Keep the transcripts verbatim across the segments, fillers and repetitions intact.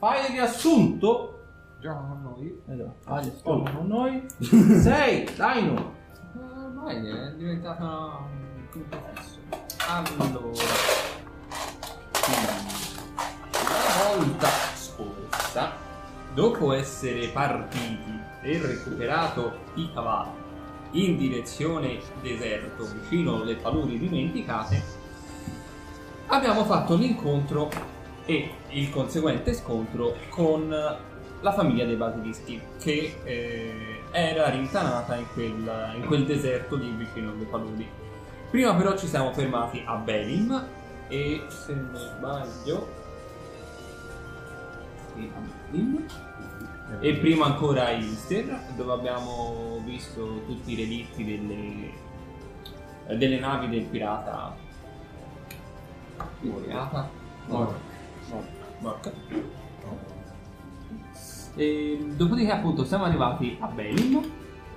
Fai il riassunto. Gioca con noi. Esatto. Ah, gioca con noi. Sei, Dino. Ormai uh, è diventata un punto fisso. Allora. Una volta scorsa, dopo essere partiti e recuperato i cavalli in direzione deserto, vicino alle paludi dimenticate, abbiamo fatto l'incontro e il conseguente scontro con la famiglia dei Basilischi, che eh, era rintanata in quel, in quel deserto lì vicino alle paludi. Prima però ci siamo fermati a Belem e, se non sbaglio, e a Belem, e prima ancora a Ister, dove abbiamo visto tutti i relitti delle, delle navi del pirata Moriata, Morca. Morca. E dopodiché appunto siamo arrivati a Belem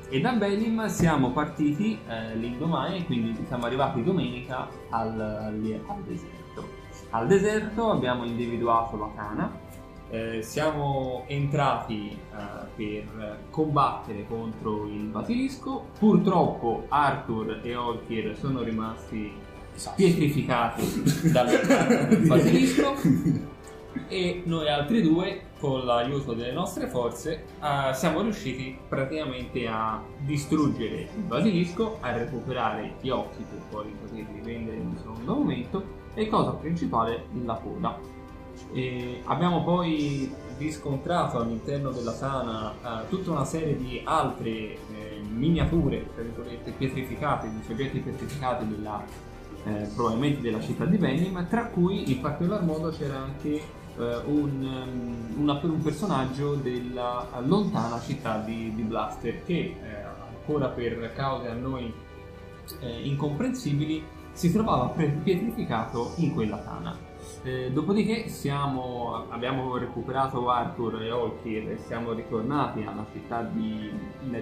e da Belem siamo partiti eh, l'indomani, quindi siamo arrivati domenica al, al deserto. Al deserto abbiamo individuato la Cana. Eh, siamo entrati eh, per combattere contro il basilisco. Purtroppo Arthur e Olkir sono rimasti pietrificati dal basilisco e noi altri due, con l'aiuto delle nostre forze, eh, siamo riusciti praticamente a distruggere il basilisco, a recuperare gli occhi per poi poterli vendere in un secondo momento e, cosa principale, la coda. E abbiamo poi riscontrato all'interno della tana eh, tutta una serie di altre eh, miniature, tra virgolette, pietrificate, di soggetti pietrificati della, eh, probabilmente della città di Venim, tra cui in particolar modo c'era anche eh, un, una, un personaggio della lontana città di, di Blaster, che eh, ancora per cause a noi eh, incomprensibili si trovava pietrificato in quella tana. Eh, dopodiché siamo, abbiamo recuperato Arthur e Olkir e siamo ritornati alla città di,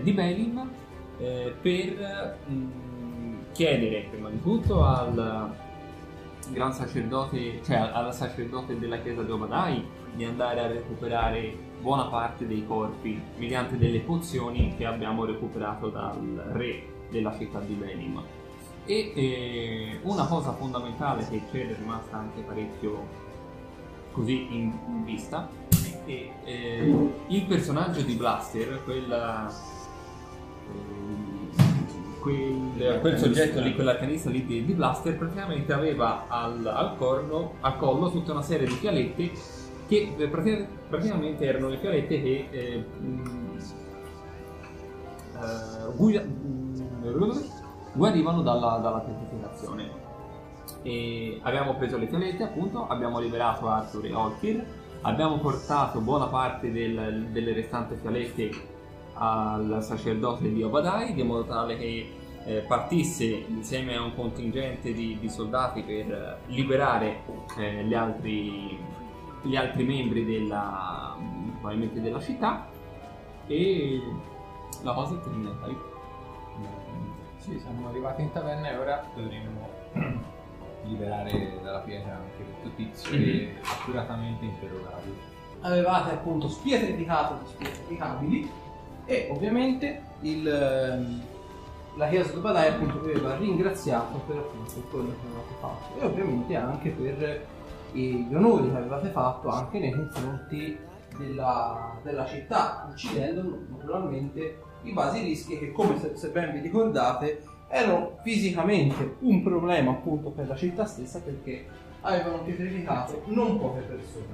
di Belem eh, per mh, chiedere prima di tutto al gran sacerdote, cioè alla sacerdote della chiesa di Obad-Hai, di andare a recuperare buona parte dei corpi mediante delle pozioni che abbiamo recuperato dal re della città di Belem. E eh, una cosa fondamentale che c'era rimasta anche parecchio così in, in vista è che eh, il personaggio di Blaster, quella, quel, quel soggetto lì, quell'arcanista lì di, di Blaster, praticamente aveva al, al, corno, al collo tutta una serie di fialette che praticamente, praticamente erano le fialette che eh, mh, uh, guida, mh, guarivano dalla, dalla pietrificazione. E abbiamo preso le fialette, appunto, abbiamo liberato Arthur e Olkir, abbiamo portato buona parte del, delle restanti fialette al sacerdote di Obad-Hai, di modo tale che eh, partisse insieme a un contingente di, di soldati per liberare eh, gli, altri, gli altri membri della, probabilmente della città, e la cosa è terminata. Sì, siamo arrivati in taverna e ora dovremmo liberare dalla pietra anche questo tizio e accuratamente interrogarlo. Avevate appunto spietrificato gli spietrificabili e ovviamente il, la chiesa di Obad-Hai appunto vi aveva ringraziato per appunto quello che avevate fatto e ovviamente anche per gli onori che avevate fatto anche nei confronti della, della città, uccidendo naturalmente i basilischi che, come se, se ben vi ricordate, erano fisicamente un problema appunto per la città stessa, perché avevano pietrificato non poche persone.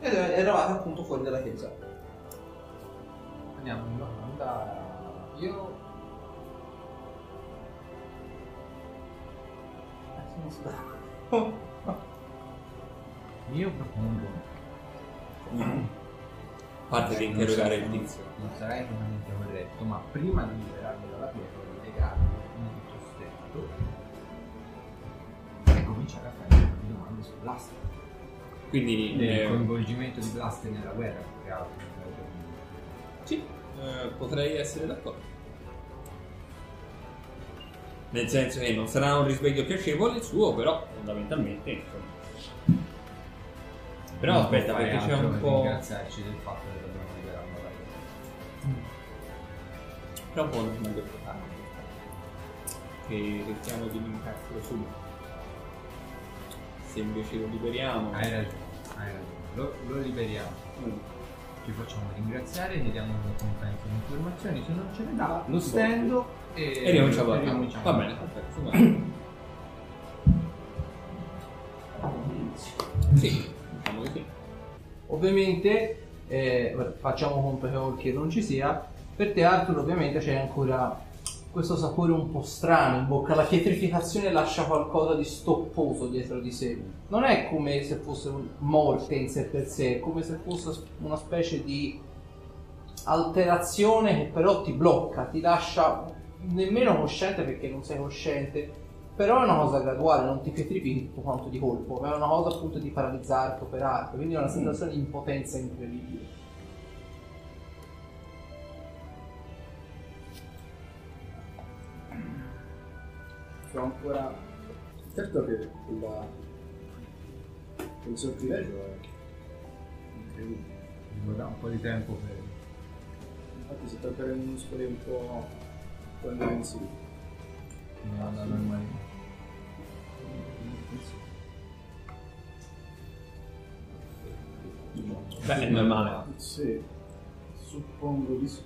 Ed eravate appunto fuori dalla chiesa. Andiamo in domanda. Io sono stato. Io propongo, parte di interrogare il tizio. Non sarà esattamente corretto, ma prima di liberarmi dalla pietra di legarmi in tutto stretto e cominciare a fare delle domande su Blaster. Quindi il eh, coinvolgimento di Blaster nella guerra, che altro? Sì, eh, potrei essere d'accordo. nel senso che non sarà un risveglio piacevole il suo, però fondamentalmente insomma. Però non aspetta, perché c'è un po' ringraziarci del fatto che dobbiamo liberare la vita. Mm. Però buono che non devo farlo, che cerchiamo di linkarlo su. Se invece lo liberiamo, hai ragione, hai ragione. Lo, lo liberiamo, mm. Ci facciamo ringraziare, gli diamo un compenso di informazioni, se non ce ne dà lo stendo e, e rinunciamo a farlo. Va bene, perfetto. Sì. Ovviamente eh, facciamo conto che non ci sia. Per te Arthur ovviamente c'è ancora questo sapore un po' strano in bocca, la pietrificazione lascia qualcosa di stopposo dietro di sé. Non è come se fosse morte in sé per sé, è come se fosse una specie di alterazione che però ti blocca, ti lascia nemmeno cosciente perché non sei cosciente. Però è una cosa graduale, non ti pietrifichi tutto quanto di colpo, ma è una cosa appunto di paralizzarti, operarti, quindi è una sensazione di impotenza incredibile. C'ho ancora... certo che la... il sortileggio è incredibile. Mi vorrà un po' di tempo per... infatti si toccano i muscoli un po' quando non si... no, no, no. Beh, è normale. Sì, suppongo di sì.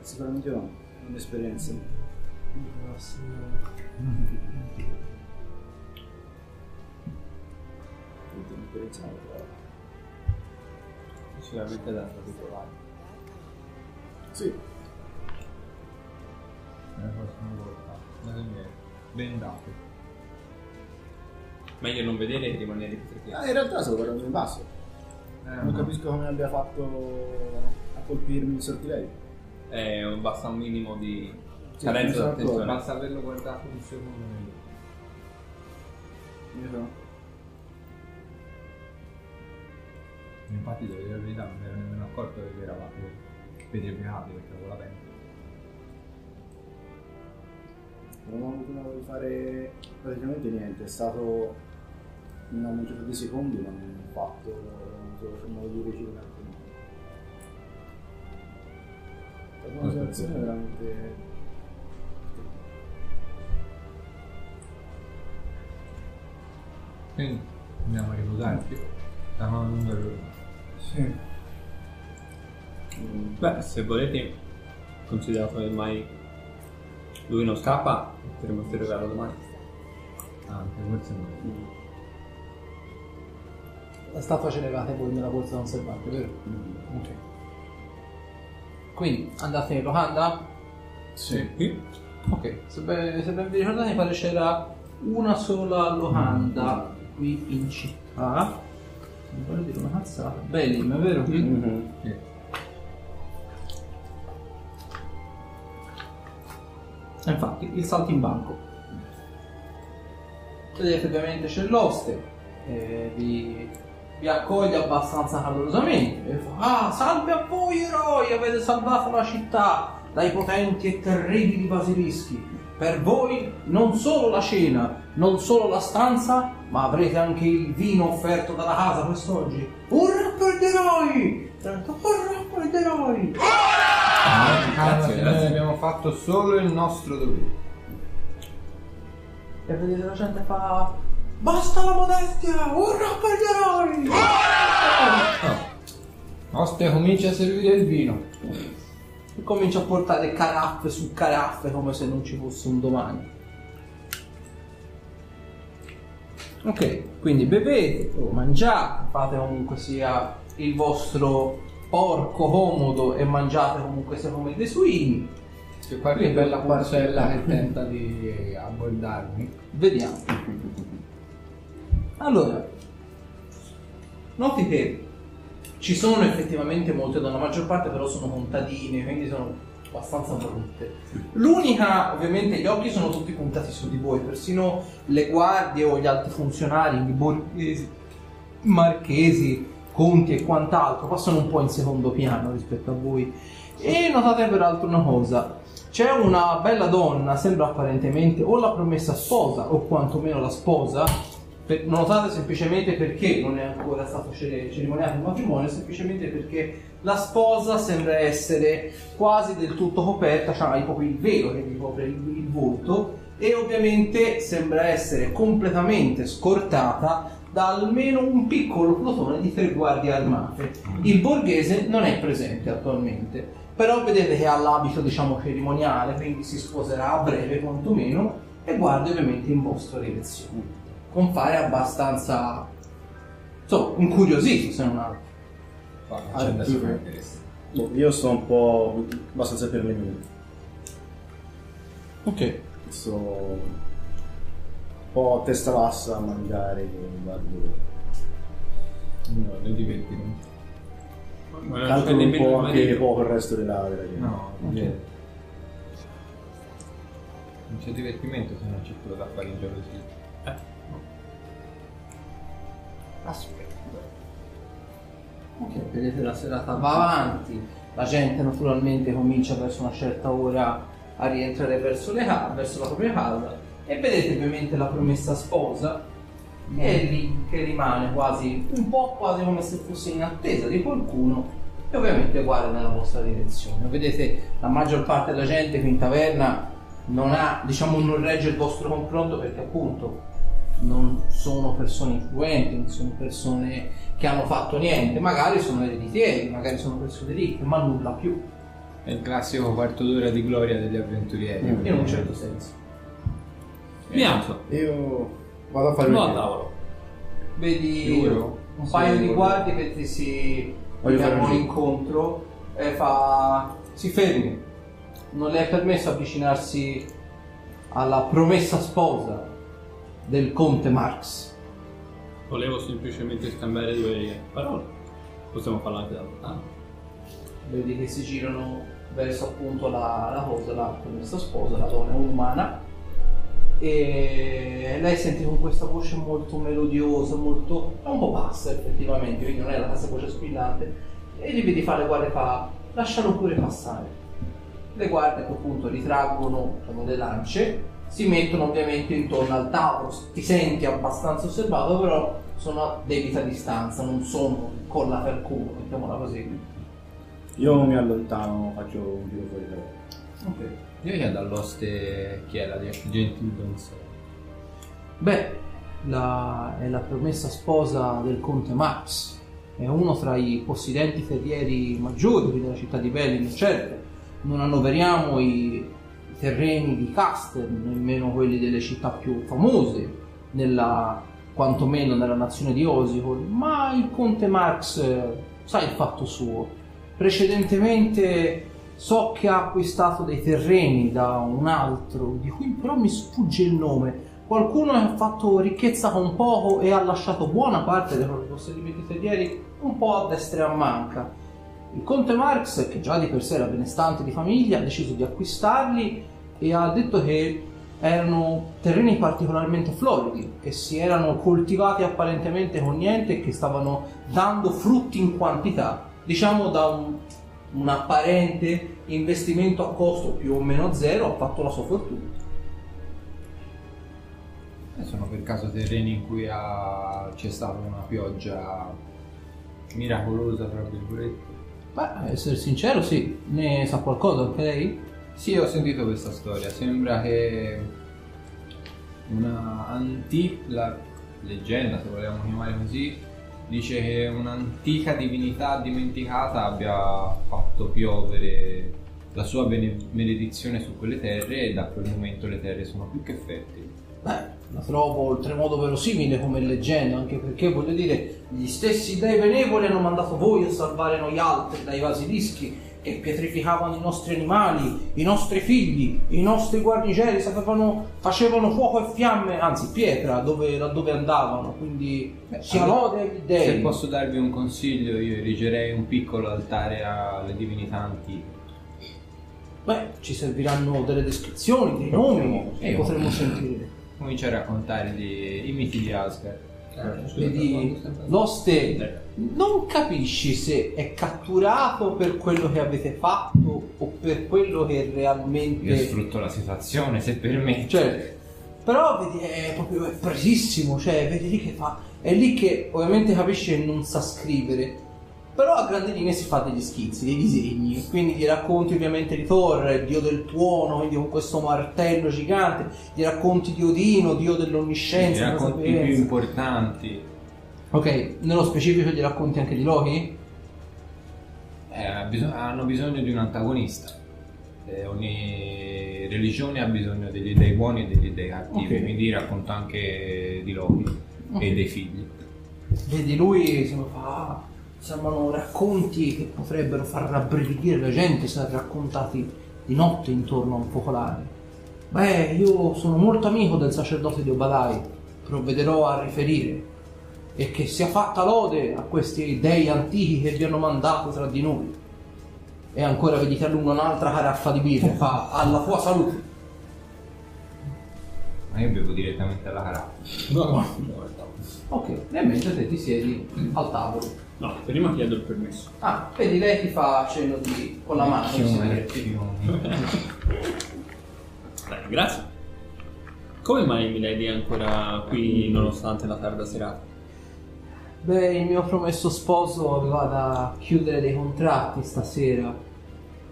Sicuramente no, è un'esperienza. Un'esperienza sicuramente da trovare. Sì. La prossima volta. Ben dato. Meglio non vedere che rimanere pietrificato. Ah, in realtà sto guardando in basso. Eh, non no. Capisco come abbia fatto a colpirmi il sortileggio. Eh, basta un minimo di sì, carenza d'attenzione. Basta averlo guardato un secondo meglio. Io so. Infatti devo dire la verità, non mi ero nemmeno accorto che eravate pietrificati perché avevo la pentola. Non ho avuto modo di fare praticamente niente, è stato una manciata di secondi, ma non ho fatto, non ho avuto modo di ricercare. È una situazione veramente... quindi andiamo a riposarci, la mano lunga e lunga. Sì. Mm. Beh, se volete, considerato che mai... lui non scappa, potremmo interrogarlo domani. Ah, anche forse no. La staffa ce l'avevate voi nella borsa conservante, vero? Mm. Ok. Quindi andate in locanda? Sì. sì. Ok, se ben, se ben vi ricordate mi pare c'era una sola locanda mm. qui in città. Non voglio dire una cazzata. Belem, vero? Mm-hmm. Sì. Infatti, il saltimbanco. Vedete, ovviamente c'è l'oste, eh, vi, vi accoglie abbastanza calorosamente e fa: ah, salve a voi eroi, avete salvato la città dai potenti e terribili basilischi. Per voi non solo la cena, non solo la stanza, ma avrete anche il vino offerto dalla casa quest'oggi. Urra per gli eroi! Urra per gli eroi! Ah, grazie, grazie, abbiamo fatto solo il nostro dovere. E vedete la gente fa: basta la modestia, urra per gli eroi! Oh. Oste comincia a servire il vino e comincia a portare caraffe su caraffe come se non ci fosse un domani. Ok, quindi bevete, mangiate, fate comunque sia il vostro porco comodo e mangiate comunque sia come dei suini. C'è qualche bella parcella che tenta di abbordarmi. Vediamo. Allora, noti che ci sono effettivamente molte donne, la maggior parte però sono contadine, quindi sono abbastanza brutte. L'unica, ovviamente, gli occhi sono tutti puntati su di voi, persino le guardie o gli altri funzionari, i borghesi, marchesi, conti e quant'altro passano un po' in secondo piano rispetto a voi. E notate peraltro una cosa: C'è una bella donna, sembra apparentemente o la promessa sposa o quantomeno la sposa, per, notate semplicemente perché non è ancora stato cerimoniato il matrimonio, semplicemente perché la sposa sembra essere quasi del tutto coperta, cioè proprio il velo che gli copre il, il volto, e ovviamente sembra essere completamente scortata da almeno un piccolo plotone di tre guardie armate. Il borghese non è presente attualmente, però vedete che ha l'abito, diciamo, cerimoniale, quindi si sposerà a breve quantomeno, e guarda ovviamente in vostra direzione con fare abbastanza, so, incuriosito se non altro. Guarda, boh, io sto un po' abbastanza per le mie. Ok, sto un po' a testa bassa a mangiare, guardo no, le dimettino. Calcolo un po' anche poco il resto della vita. No, non c'è. Non c'è divertimento se non c'è quello da fare in giro così. Eh? No. Aspetta. Ok, vedete la serata va avanti, la gente naturalmente comincia verso una certa ora a rientrare verso, le ha verso la propria casa, e vedete ovviamente la promessa sposa è lì che rimane quasi un po' quasi come se fosse in attesa di qualcuno, e ovviamente guarda nella vostra direzione. Vedete la maggior parte della gente qui in taverna non ha, diciamo, non regge il vostro confronto, perché appunto non sono persone influenti, non sono persone che hanno fatto niente, magari sono ereditieri, magari sono persone ricche, ma nulla più. È il classico quarto d'ora di gloria degli avventurieri, in un certo senso. Bianco, io vado a fare no, il tavolo. Vedi Euro. un paio sì, di guardie che ti si chiamano incontro e fa: si fermi, non le è permesso avvicinarsi alla promessa sposa del conte Marx. Volevo semplicemente scambiare due parole, possiamo farlo anche da lontano. Vedi che si girano verso appunto la, la cosa, la promessa sposa, la donna umana, e lei sente con questa voce molto melodiosa, molto, un po' bassa effettivamente, quindi non è la stessa voce squillante, e gli vedi fare guarda e fa: lascialo pure passare. Le guardie a quel punto ritraggono, fanno le lance, si mettono ovviamente intorno al tavolo, ti senti abbastanza osservato, però sono a debita distanza, non sono collati al culo, mettiamola così. Io mi allontano, faccio un giro fuori da loro. Ok. Io chiedo all'oste chi è la gentil donzella. Beh, la, è la promessa sposa del conte Marx, è uno tra i possidenti ferrieri maggiori della città di Belem, certo. Non annoveriamo i terreni di Caster, nemmeno quelli delle città più famose, nella, quantomeno nella nazione di Osicol, ma il conte Marx sa il fatto suo. Precedentemente so che ha acquistato dei terreni da un altro, di cui però mi sfugge il nome. Qualcuno ha fatto ricchezza con poco e ha lasciato buona parte dei propri possedimenti terrieri un po' a destra e a manca. Il conte Marx, che già di per sé era benestante di famiglia, ha deciso di acquistarli e ha detto che erano terreni particolarmente floridi, che si erano coltivati apparentemente con niente e che stavano dando frutti in quantità, diciamo da un... un apparente investimento a costo più o meno zero ha fatto la sua fortuna. E sono per caso terreni in cui ha... c'è stata una pioggia miracolosa, tra virgolette? Beh, essere sincero, sì, ne sa qualcosa anche lei? Sì, ho sentito questa storia. Sembra che una antica leggenda, se vogliamo chiamare così, dice che un'antica divinità dimenticata abbia fatto piovere la sua benedizione su quelle terre, e da quel momento le terre sono più che fertili. Beh, la trovo oltremodo verosimile come leggenda, anche perché, voglio dire, gli stessi dei benevoli hanno mandato voi a salvare noi altri dai basilischi che pietrificavano i nostri animali, i nostri figli, i nostri guarnigieri, sapevano, facevano fuoco e fiamme, anzi pietra, dove, laddove andavano, quindi eh, sia lode agli dei. Se posso darvi un consiglio, io erigerei un piccolo altare alle divinità antiche. Beh, ci serviranno delle descrizioni, dei nomi, e eh, potremo sentire. Cominciare a raccontare di, i miti di Asgard. Eh, Vedi, l'oste non capisci se è catturato per quello che avete fatto o per quello che realmente... Io sfrutto la situazione, se permette. Cioè, però vedi, è proprio, è presissimo, cioè, vedi lì che fa... È lì che ovviamente capisce che non sa scrivere, però a grandi linee si fa degli schizzi, dei disegni, quindi gli racconti ovviamente di Torre, dio del tuono, quindi con questo martello gigante, gli racconti di Odino, dio dell'onniscienza, sì, gli racconti più importanti. Ok, nello specifico gli racconti anche di Loki? Eh, bisog- hanno bisogno di un antagonista, eh, ogni religione ha bisogno degli dei buoni e degli dei cattivi, okay. Quindi racconto anche di Loki, okay. E dei figli. Vedi lui se lo fa... Sembrano racconti che potrebbero far rabbrividire la gente se raccontati di notte intorno a un focolare. Beh, io sono molto amico del sacerdote di Obad-Hai, provvederò a riferire, e che sia fatta lode a questi dei antichi che vi hanno mandato tra di noi. E ancora vedete a lungo un'altra caraffa di birra, fa alla tua salute. Ma io bevo direttamente alla caraffa. No, no, no. Ok, nel mentre te ti siedi al tavolo. No, prima chiedo il permesso. Ah, vedi, lei ti fa cenno di... con la mano. Dai, grazie. Come mai Milady è ancora qui nonostante la tarda serata? Beh, il mio promesso sposo aveva da chiudere dei contratti stasera.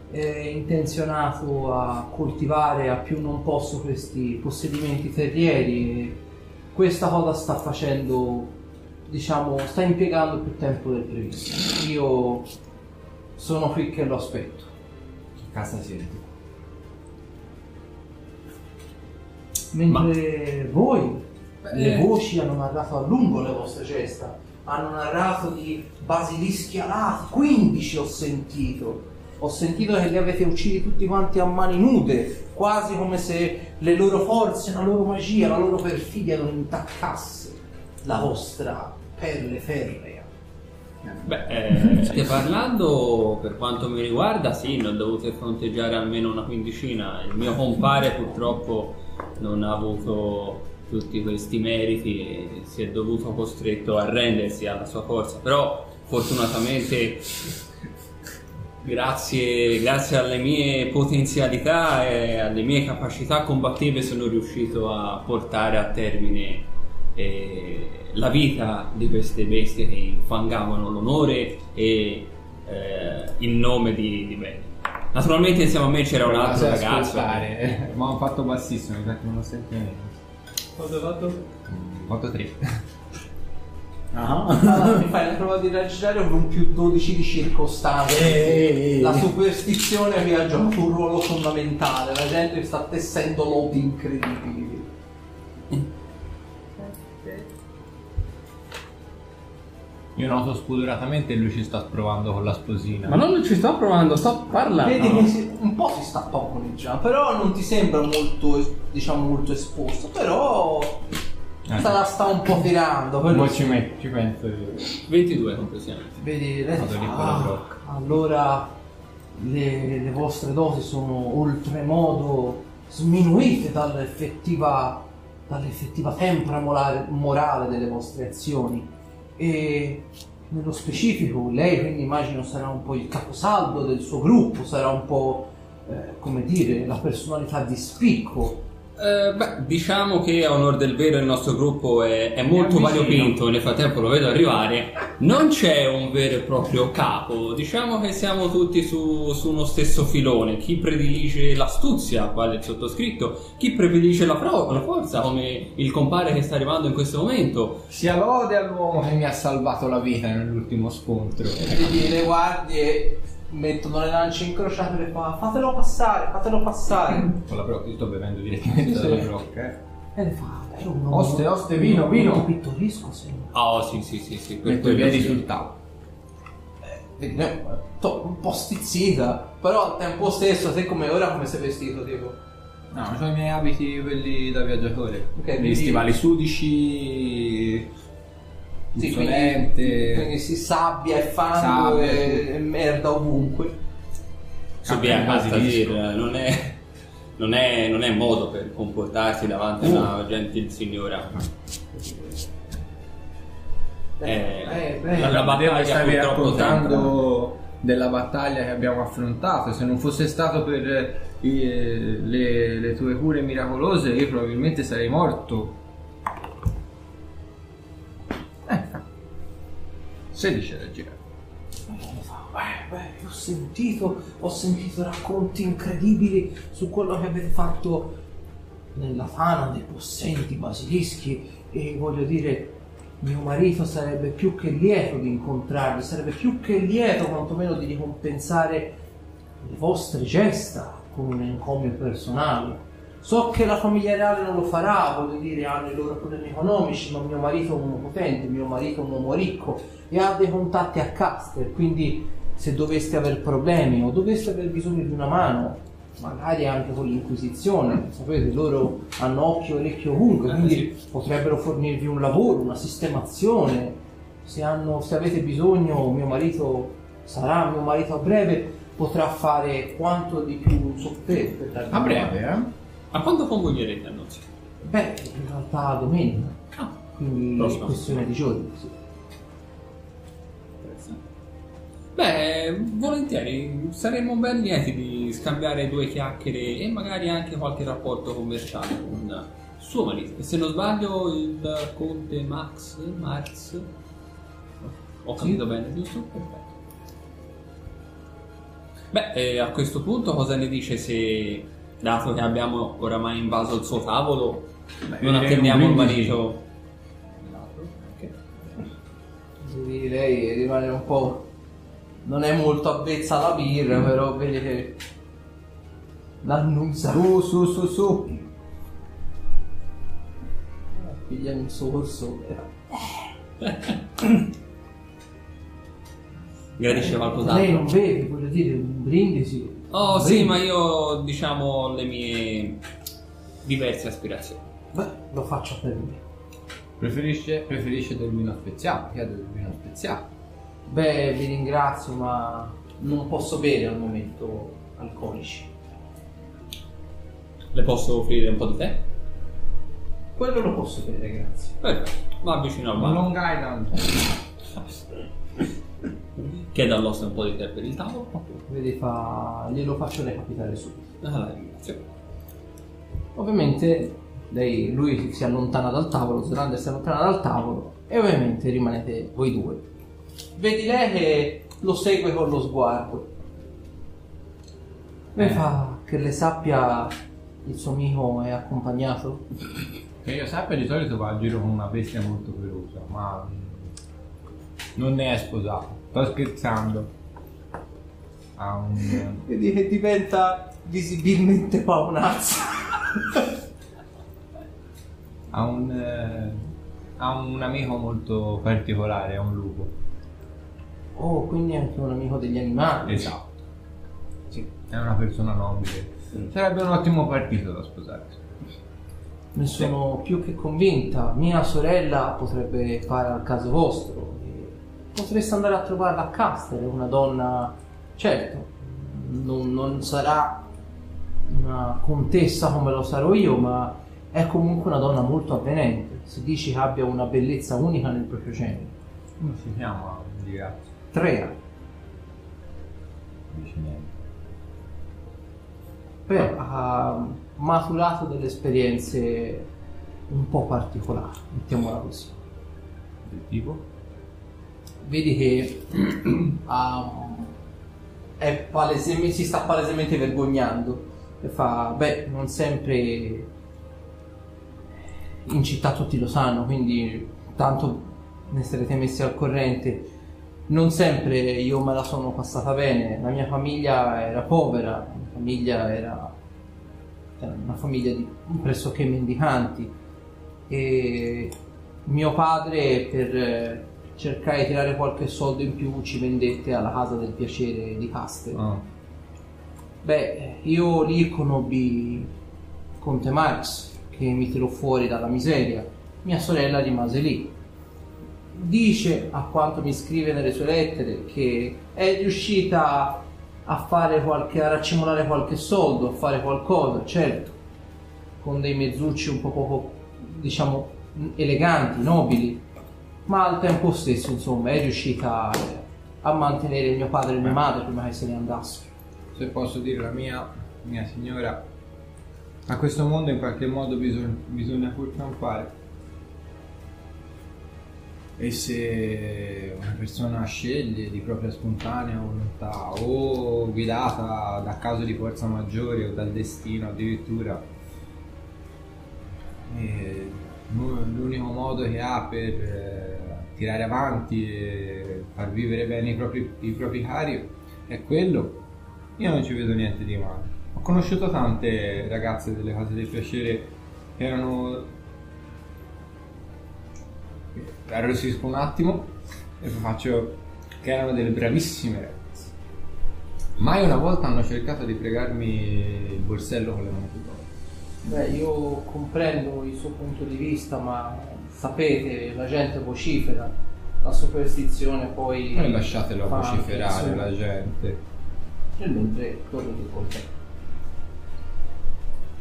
È intenzionato a coltivare a più non posso questi possedimenti terrieri e questa cosa sta facendo... diciamo, sta impiegando più tempo del previsto. Io sono qui che lo aspetto. Che casa siete? Mentre Ma... voi, Beh, le voci hanno narrato a lungo le vostre gesta, hanno narrato di basilischi alati, quindici ho sentito. Ho sentito che li avete uccisi tutti quanti a mani nude, quasi come se le loro forze, la loro magia, la loro perfidia non intaccasse la vostra pelle ferrea. Beh, eh, stai parlando, per quanto mi riguarda, sì, ne ho dovuto fronteggiare almeno una quindicina. Il mio compare purtroppo non ha avuto tutti questi meriti e si è dovuto costretto a rendersi alla sua forza, però fortunatamente grazie, grazie alle mie potenzialità e alle mie capacità combattive sono riuscito a portare a termine E la vita di queste bestie che infangavano l'onore e eh, il nome di, di Bene. Naturalmente insieme a me c'era un altro ragazzo, eh. Ma ho fatto bassissimo, infatti non lo sento meno. Quanto ho fatto? Ho fatto tre. Ah, mi fai la prova di reagire con un più dodici di circostanze. La superstizione mi ha giocato un ruolo fondamentale. La gente sta tessendo lodi incredibili. Io noto spudoratamente e lui ci sta provando con la sposina. Ma non ci sto provando, sto parlando. Vedi che si, un po' si sta popolleggiando, però non ti sembra molto, diciamo, molto esposto. Però eh. se la sta un po' tirando. Poi ci, met- ci penso io. ventidue quanto siamo. Vedi, lei fa, ah, allora le, le vostre dosi sono oltremodo sminuite dall'effettiva, dall'effettiva tempra morale, morale delle vostre azioni. E nello specifico lei, quindi immagino, sarà un po' il caposaldo del suo gruppo, sarà un po', eh, come dire, la personalità di spicco. Eh, beh, diciamo che a onor del vero il nostro gruppo è, è molto variopinto, nel frattempo lo vedo arrivare, non c'è un vero e proprio capo, diciamo che siamo tutti su, su uno stesso filone, chi predilige l'astuzia, quale il sottoscritto, chi predilige la, pro- la forza, come il compare che sta arrivando in questo momento. Sia lode all'uomo che mi ha salvato la vita nell'ultimo scontro. Vedi le guardie... mettono le lance incrociate e fa fatelo passare, fatelo passare. Con la brocca, io sto bevendo direttamente dalla brocca, eh. E le fa, è un uomo, oste, oste, vino, vino. Un pittoresco sembra. Ah, oh, sì, sì, sì, sì. Metto i piedi sul tavolo. Un po' stizzita, però al tempo stesso, te come ora come sei vestito, tipo? No, sono i miei abiti quelli da viaggiatore. Okay, gli stivali sudici. Sì, quindi, quindi si sabbia e fango e, e merda ovunque. Sabbia quasi dire, non è, non è, non è modo per comportarsi davanti uh. a una gentil signora. Eh, eh, eh, la battaglia purtroppo tanto della battaglia che abbiamo affrontato. Se non fosse stato per eh, le, le tue cure miracolose, io probabilmente sarei morto. Eh, sedici da girare. Beh, beh, ho sentito, ho sentito racconti incredibili su quello che avete fatto nella fana dei possenti basilischi, e voglio dire, mio marito sarebbe più che lieto di incontrarvi, sarebbe più che lieto quantomeno di ricompensare le vostre gesta con un encomio personale. So che la famiglia reale non lo farà, voglio dire, hanno i loro problemi economici, ma mio marito è un uomo potente, mio marito è un uomo ricco e ha dei contatti a Caster, quindi se doveste aver problemi o doveste aver bisogno di una mano, magari anche con l'Inquisizione, sapete, loro hanno occhio e orecchio ovunque, quindi potrebbero fornirvi un lavoro, una sistemazione. Se, hanno, se avete bisogno, mio marito sarà mio marito a breve, potrà fare quanto di più su te. Per a breve, mano. eh? A quando convoglierete a nozze? Beh, in realtà domenica, ah, quindi prossimo. Questione di giorni, sì. Beh, volentieri, saremmo ben lieti di scambiare due chiacchiere e magari anche qualche rapporto commerciale con suo marito. E se non sbaglio il Conte Max, Marx, ho capito sì. Bene, giusto? Perfetto. Beh, eh, a questo punto cosa ne dice se, dato che abbiamo oramai invaso il suo tavolo, beh, non attendiamo il marito? Quindi lei rimane un po'... non è molto avvezza alla birra, mm. però vedi che l'annusa. Su, su, su, su. Pigliano un sorso. Gradisce qualcos'altro. Lei non bevi, voglio dire, un brindisi. Oh, un sì, brindisi. Ma io, diciamo, ho le mie diverse aspirazioni. Beh, lo faccio per me. Preferisce, preferisce del vino speziato, che ha del vino speziato. Beh, vi ringrazio, ma non posso bere al momento alcolici. Le posso offrire un po' di tè? Quello lo posso bere, grazie. Perfetto, va vicino al bar. Long Island. Che dall'osso un po' di tè per il tavolo. Vedi, fa... glielo faccio recapitare subito. Ah, la ringrazio. Ovviamente lei, lui si allontana dal tavolo, Zlander si allontana dal tavolo e ovviamente rimanete voi due. Vedi lei che lo segue con lo sguardo. Mi eh. fa che le sappia il suo amico è accompagnato? Che io sappia di solito va a giro con una bestia molto pelosa, ma non ne è sposato. Sto scherzando. Ha un... Vedi che diventa visibilmente paonazzo. ha un... Eh... ha un amico molto particolare, è un lupo. Oh, quindi è anche un amico degli animali. Esatto. Sì, è una persona nobile. Sì. Sarebbe un ottimo partito da sposarsi. Ne sono sì. più che convinta. Mia sorella potrebbe fare al caso vostro. Potreste andare a trovarla a Caster, una donna... Certo, non, non sarà una contessa come lo sarò io, ma è comunque una donna molto avvenente. Si dice che abbia una bellezza unica nel proprio genere. Come si chiama? Trea. Non dice niente. Però ha maturato delle esperienze un po' particolari, mettiamola così. Del tipo? Vedi che um, è palese, si sta palesemente vergognando. E fa, beh, non sempre... in città tutti lo sanno, quindi tanto ne sarete messi al corrente. Non sempre io me la sono passata bene, la mia famiglia era povera, la mia famiglia era, era una famiglia di pressoché mendicanti, e mio padre per cercare di tirare qualche soldo in più ci vendette alla casa del piacere di Hastur. Oh. Beh, io lì conobbi Conte Marx, che mi tirò fuori dalla miseria. Mia sorella rimase lì. Dice, a quanto mi scrive nelle sue lettere, che è riuscita a fare qualche, a raccimolare qualche soldo, a fare qualcosa, certo, con dei mezzucci un po' poco, diciamo, eleganti, nobili, ma al tempo stesso, insomma, è riuscita a mantenere mio padre e mia madre prima che se ne andassero. Se posso dire la mia, mia signora, a questo mondo in qualche modo bisogna, bisogna pur campare. E se una persona sceglie di propria spontanea volontà o guidata da cause di forza maggiore o dal destino addirittura, l'unico modo che ha per eh, tirare avanti e far vivere bene i propri, i propri cari è quello. Io non ci vedo niente di male. Ho conosciuto tante ragazze delle case del piacere che erano... arrossisco un attimo e faccio che erano delle bravissime ragazze. Mai una volta hanno cercato di fregarmi il borsello con le mani. Beh, io comprendo il suo punto di vista, ma sapete, la gente vocifera, la superstizione poi... Non lasciatelo vociferare la gente. E mentre torno di colpo.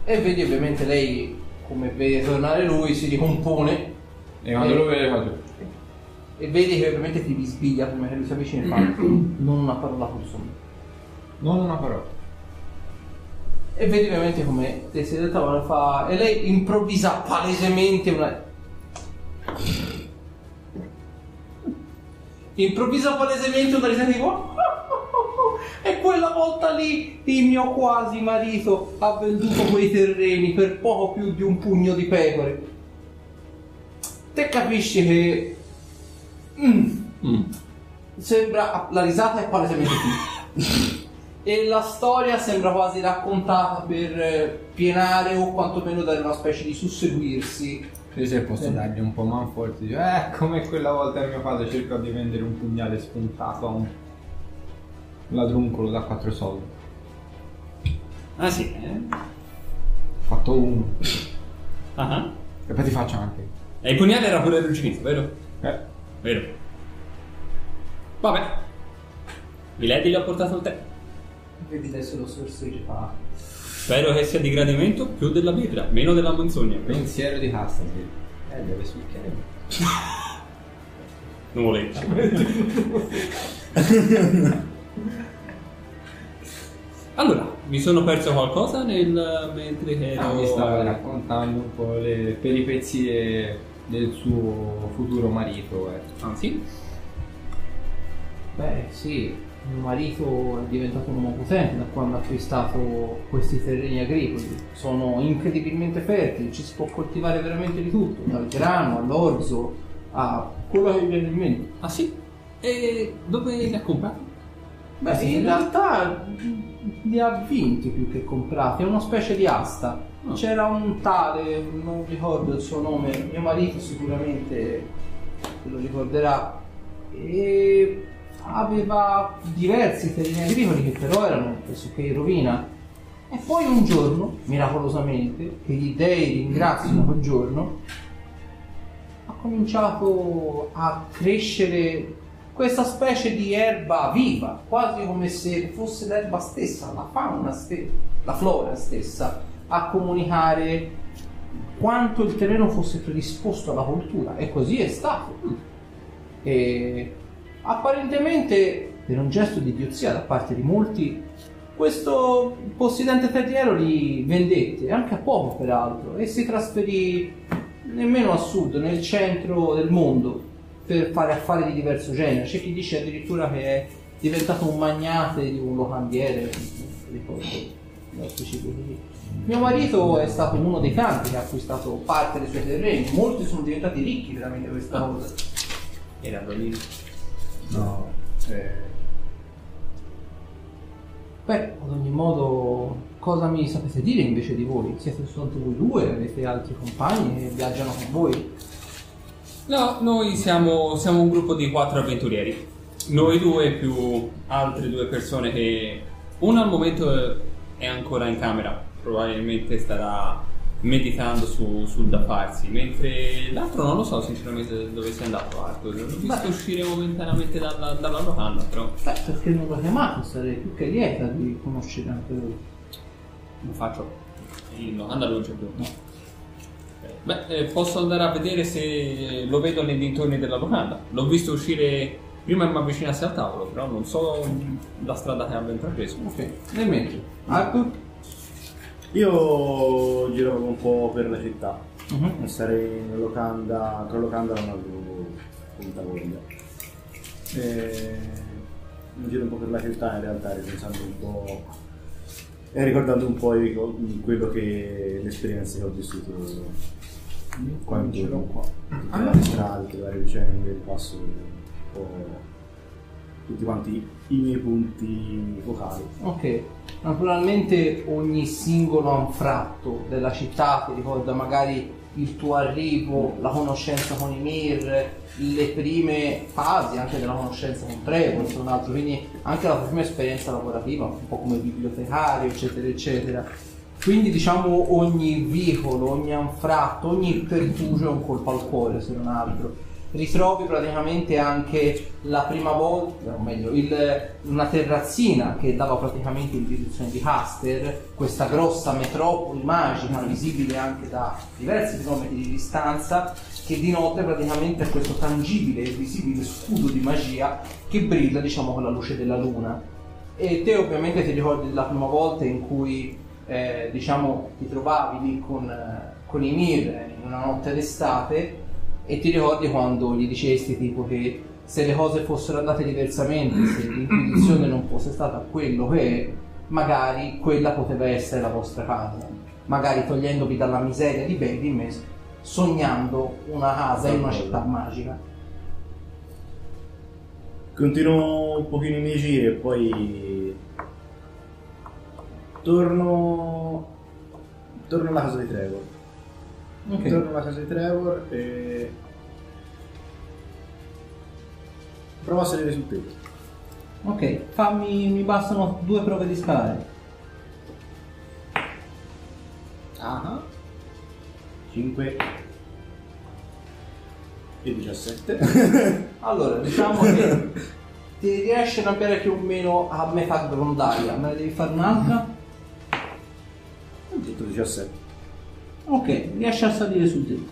E vedi ovviamente lei, come vede tornare lui, si ricompone. E quando lo vede fa tutto. E vedi che ovviamente ti bisbiglia prima che lui si avvicini e fa non una parola con sommo. Non una parola. E vedi ovviamente come te sei del tavolo fa. E lei improvvisa palesemente una. Improvvisa palesemente una risata tipo. E quella volta lì il mio quasi marito ha venduto quei terreni per poco più di un pugno di pecore. Te capisci che mm. Mm. sembra la risata è palesemente qui e la storia sembra quasi raccontata per pienare o quantomeno dare una specie di susseguirsi. Io se posso eh. dargli un po' manforte, dico, eh, come quella volta mio padre cercò di vendere un pugnale spuntato a un ladruncolo da quattro soldi. Ah sì? Eh? Fatto uno. Uh-huh. E poi ti faccio anche. E il pugnale era quello del ruginizzo, vero? Eh. Vero. Vabbè. Milady gli ha portato il tè. Vedi adesso lo sorseggio fa. Spero che sia di gradimento più della birra, meno della menzogna. Pensiero di Hastur. Eh, deve spiccare. Non volevo. Allora, mi sono perso qualcosa nel mentre che ero... Ah, mi stava raccontando un po' le peripezie del suo futuro marito. Eh. Ah sì? Beh sì, mio marito è diventato un uomo potente da quando ha acquistato questi terreni agricoli. Sono incredibilmente fertili, ci si può coltivare veramente di tutto, dal grano all'orzo a quello che viene in mente. Ah sì? E dove li ha comprati? Beh, sì, in realtà li ha vinti più che comprati, è una specie di asta. No. C'era un tale, non ricordo il suo nome, mio marito sicuramente lo ricorderà, e aveva diversi terreni agricoli che però erano pressoché in rovina. E poi un giorno, miracolosamente, che gli dei ringraziano quel giorno, ha cominciato a crescere questa specie di erba viva, quasi come se fosse l'erba stessa, la fauna stessa, la flora stessa, a comunicare quanto il terreno fosse predisposto alla coltura. E così è stato. E apparentemente, per un gesto di idiozia da parte di molti, questo possidente terriero li vendette, anche a poco peraltro, e si trasferì nemmeno a sud, nel centro del mondo, per fare affari di diverso genere. C'è chi dice addirittura che è diventato un magnate di un locandiere, ricordo, mio marito è stato uno dei tanti che ha acquistato parte dei suoi terreni, molti sono diventati ricchi veramente questa cosa. Era Bolino? No, eh. Beh, ad ogni modo, cosa mi sapete dire invece di voi? Siete soltanto voi due, avete altri compagni che viaggiano con voi? No, noi siamo, siamo un gruppo di quattro avventurieri, noi due più altre due persone che una al momento è ancora in camera, probabilmente starà meditando su, sul da farsi, mentre l'altro non lo so sinceramente dove sia andato. Arthur, l'ho visto beh, uscire momentaneamente dalla, dalla locanda, però. Beh, perché non l'ho chiamato, sarei più che lieta di conoscere anche lui. Lo faccio, in locanda non c'è più, no. Beh, posso andare a vedere se lo vedo nei dintorni della locanda. L'ho visto uscire Io mi avvicinassi al tavolo, però non so la strada che abbiamo intrapreso. Ok, nel mentre, Arthur? Io giravo un po' per la città, uh-huh. e sarei in locanda, tra locanda non avevo punta voglia. E... mi giro un po' per la città, in realtà ripensando un po' e ricordando un po' quello che l'esperienza che ho vissuto qua intorno, qua. Ah, le strade, le varie vicende, il passo un po' tutti quanti i miei punti focali. Ok, naturalmente ogni singolo anfratto della città ti ricorda magari il tuo arrivo, la conoscenza con Ymir, le prime fasi anche della conoscenza con Trevor, altro, quindi anche la tua prima esperienza lavorativa, un po' come bibliotecario, eccetera, eccetera. Quindi diciamo ogni vicolo, ogni anfratto, ogni pertugio è un colpo al cuore, se non altro. Ritrovi praticamente anche la prima volta, o meglio, il, una terrazzina che dava praticamente in direzione di Hastur, questa grossa metropoli magica, visibile anche da diversi chilometri di distanza, che di notte praticamente è questo tangibile e visibile scudo di magia che brilla, diciamo, con la luce della luna. E te ovviamente ti ricordi della prima volta in cui, eh, diciamo, ti trovavi lì con, con Ymir in una notte d'estate, e ti ricordi quando gli dicesti tipo che se le cose fossero andate diversamente, se l'inquisizione non fosse stata quello che è, magari quella poteva essere la vostra casa, magari togliendovi dalla miseria di Belem, sognando una casa in una città magica. Continuo un pochino i miei giri e poi torno torno alla casa di Trevor. Okay. Torno alla casa di Trevor e provo a salire sul tetto. Ok, fammi, mi bastano due prove di scalare. Ah, cinque e diciassette. Allora, diciamo che ti riesci a cambiare più o meno a metà grondaia, ma ne devi fare un'altra. Ho detto diciassette. Ok, riesci a salire sul tetto.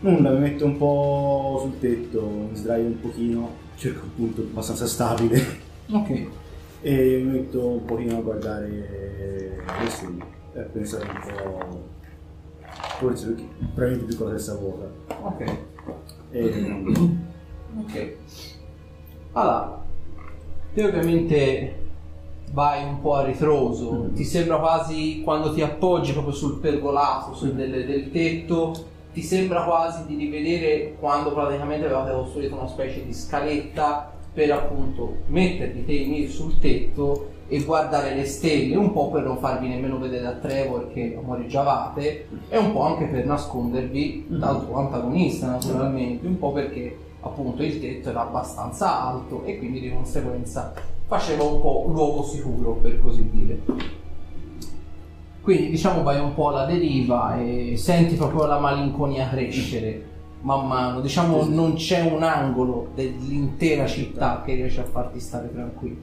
Nulla, mi metto un po' sul tetto, mi sdraio un pochino, cerco un punto abbastanza stabile. Ok. E mi metto un pochino a guardare le stelle e a pensare un po', forse perché probabilmente più con la testa vuota. Ok. E... ok. Allora, te ovviamente... vai un po' a ritroso, mm-hmm. ti sembra quasi, quando ti appoggi proprio sul pergolato, sul mm-hmm. del, del tetto, ti sembra quasi di rivedere quando praticamente avevate costruito una specie di scaletta per appunto metterti te in sul tetto e guardare le stelle, un po' per non farvi nemmeno vedere a Trevor che amoreggiavate, e un po' anche per nascondervi mm-hmm. dal tuo antagonista naturalmente, un po' perché appunto il tetto era abbastanza alto e quindi di conseguenza faceva un po' luogo sicuro, per così dire. Quindi diciamo vai un po' alla deriva e senti proprio la malinconia crescere man mano, diciamo non c'è un angolo dell'intera città che riesce a farti stare tranquillo.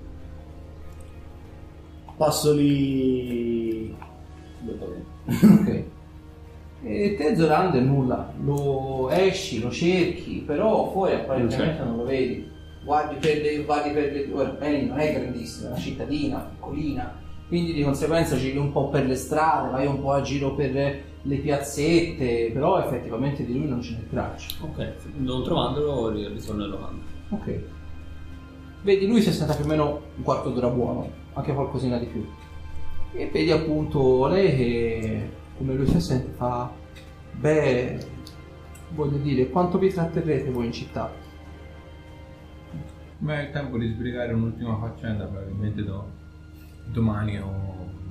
Passo lì... ok. E te Zlander nulla, lo esci, lo cerchi, però fuori apparentemente non lo vedi. Guardi per le, guardi per le ora, Belem non è grandissima, è una cittadina, piccolina, quindi di conseguenza giri un po' per le strade, vai un po' a giro per le piazzette, però effettivamente di lui non ce n'è traccia. Ok, non trovandolo ritorno alla locanda. Ok. Vedi, lui si è stata più o meno un quarto d'ora buono, anche qualcosina di più. E vedi appunto lei che, come lui si sente, fa... beh, voglio dire, quanto vi tratterrete voi in città? Ma è il tempo di sbrigare un'ultima faccenda, probabilmente do, domani o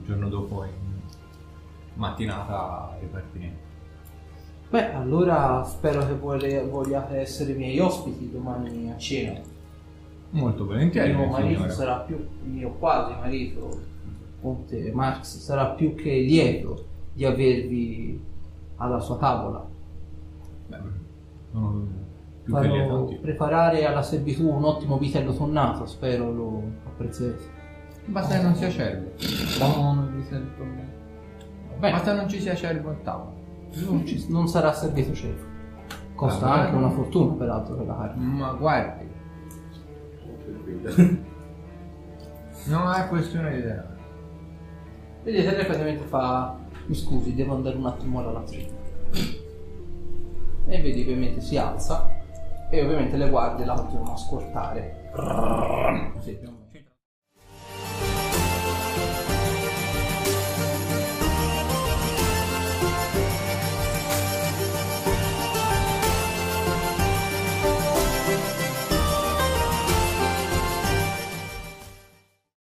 il giorno dopo in mattinata ripartiremo. Beh, allora spero che voi vogliate essere miei ospiti domani a cena. Molto volentieri. Il mio marito signora. sarà più, il mio quasi marito, Conte Marx, sarà più che lieto di avervi alla sua tavola. Beh, sono... farò preparare alla servitù un ottimo vitello tonnato, spero lo apprezzerete. Basta che non sia acerbo. No, basta che non ci sia acerbo al tavolo. Non, ci, non sarà servito acerbo. Costa ah, anche una fortuna peraltro per la carne. Ma guardi, tranquillo. Non è questione di idea. Vedete, lei praticamente fa... Mi scusi, devo andare un attimo alla latrina. E vedi, ovviamente si alza e ovviamente le guardie la continuano a scortare. Sì,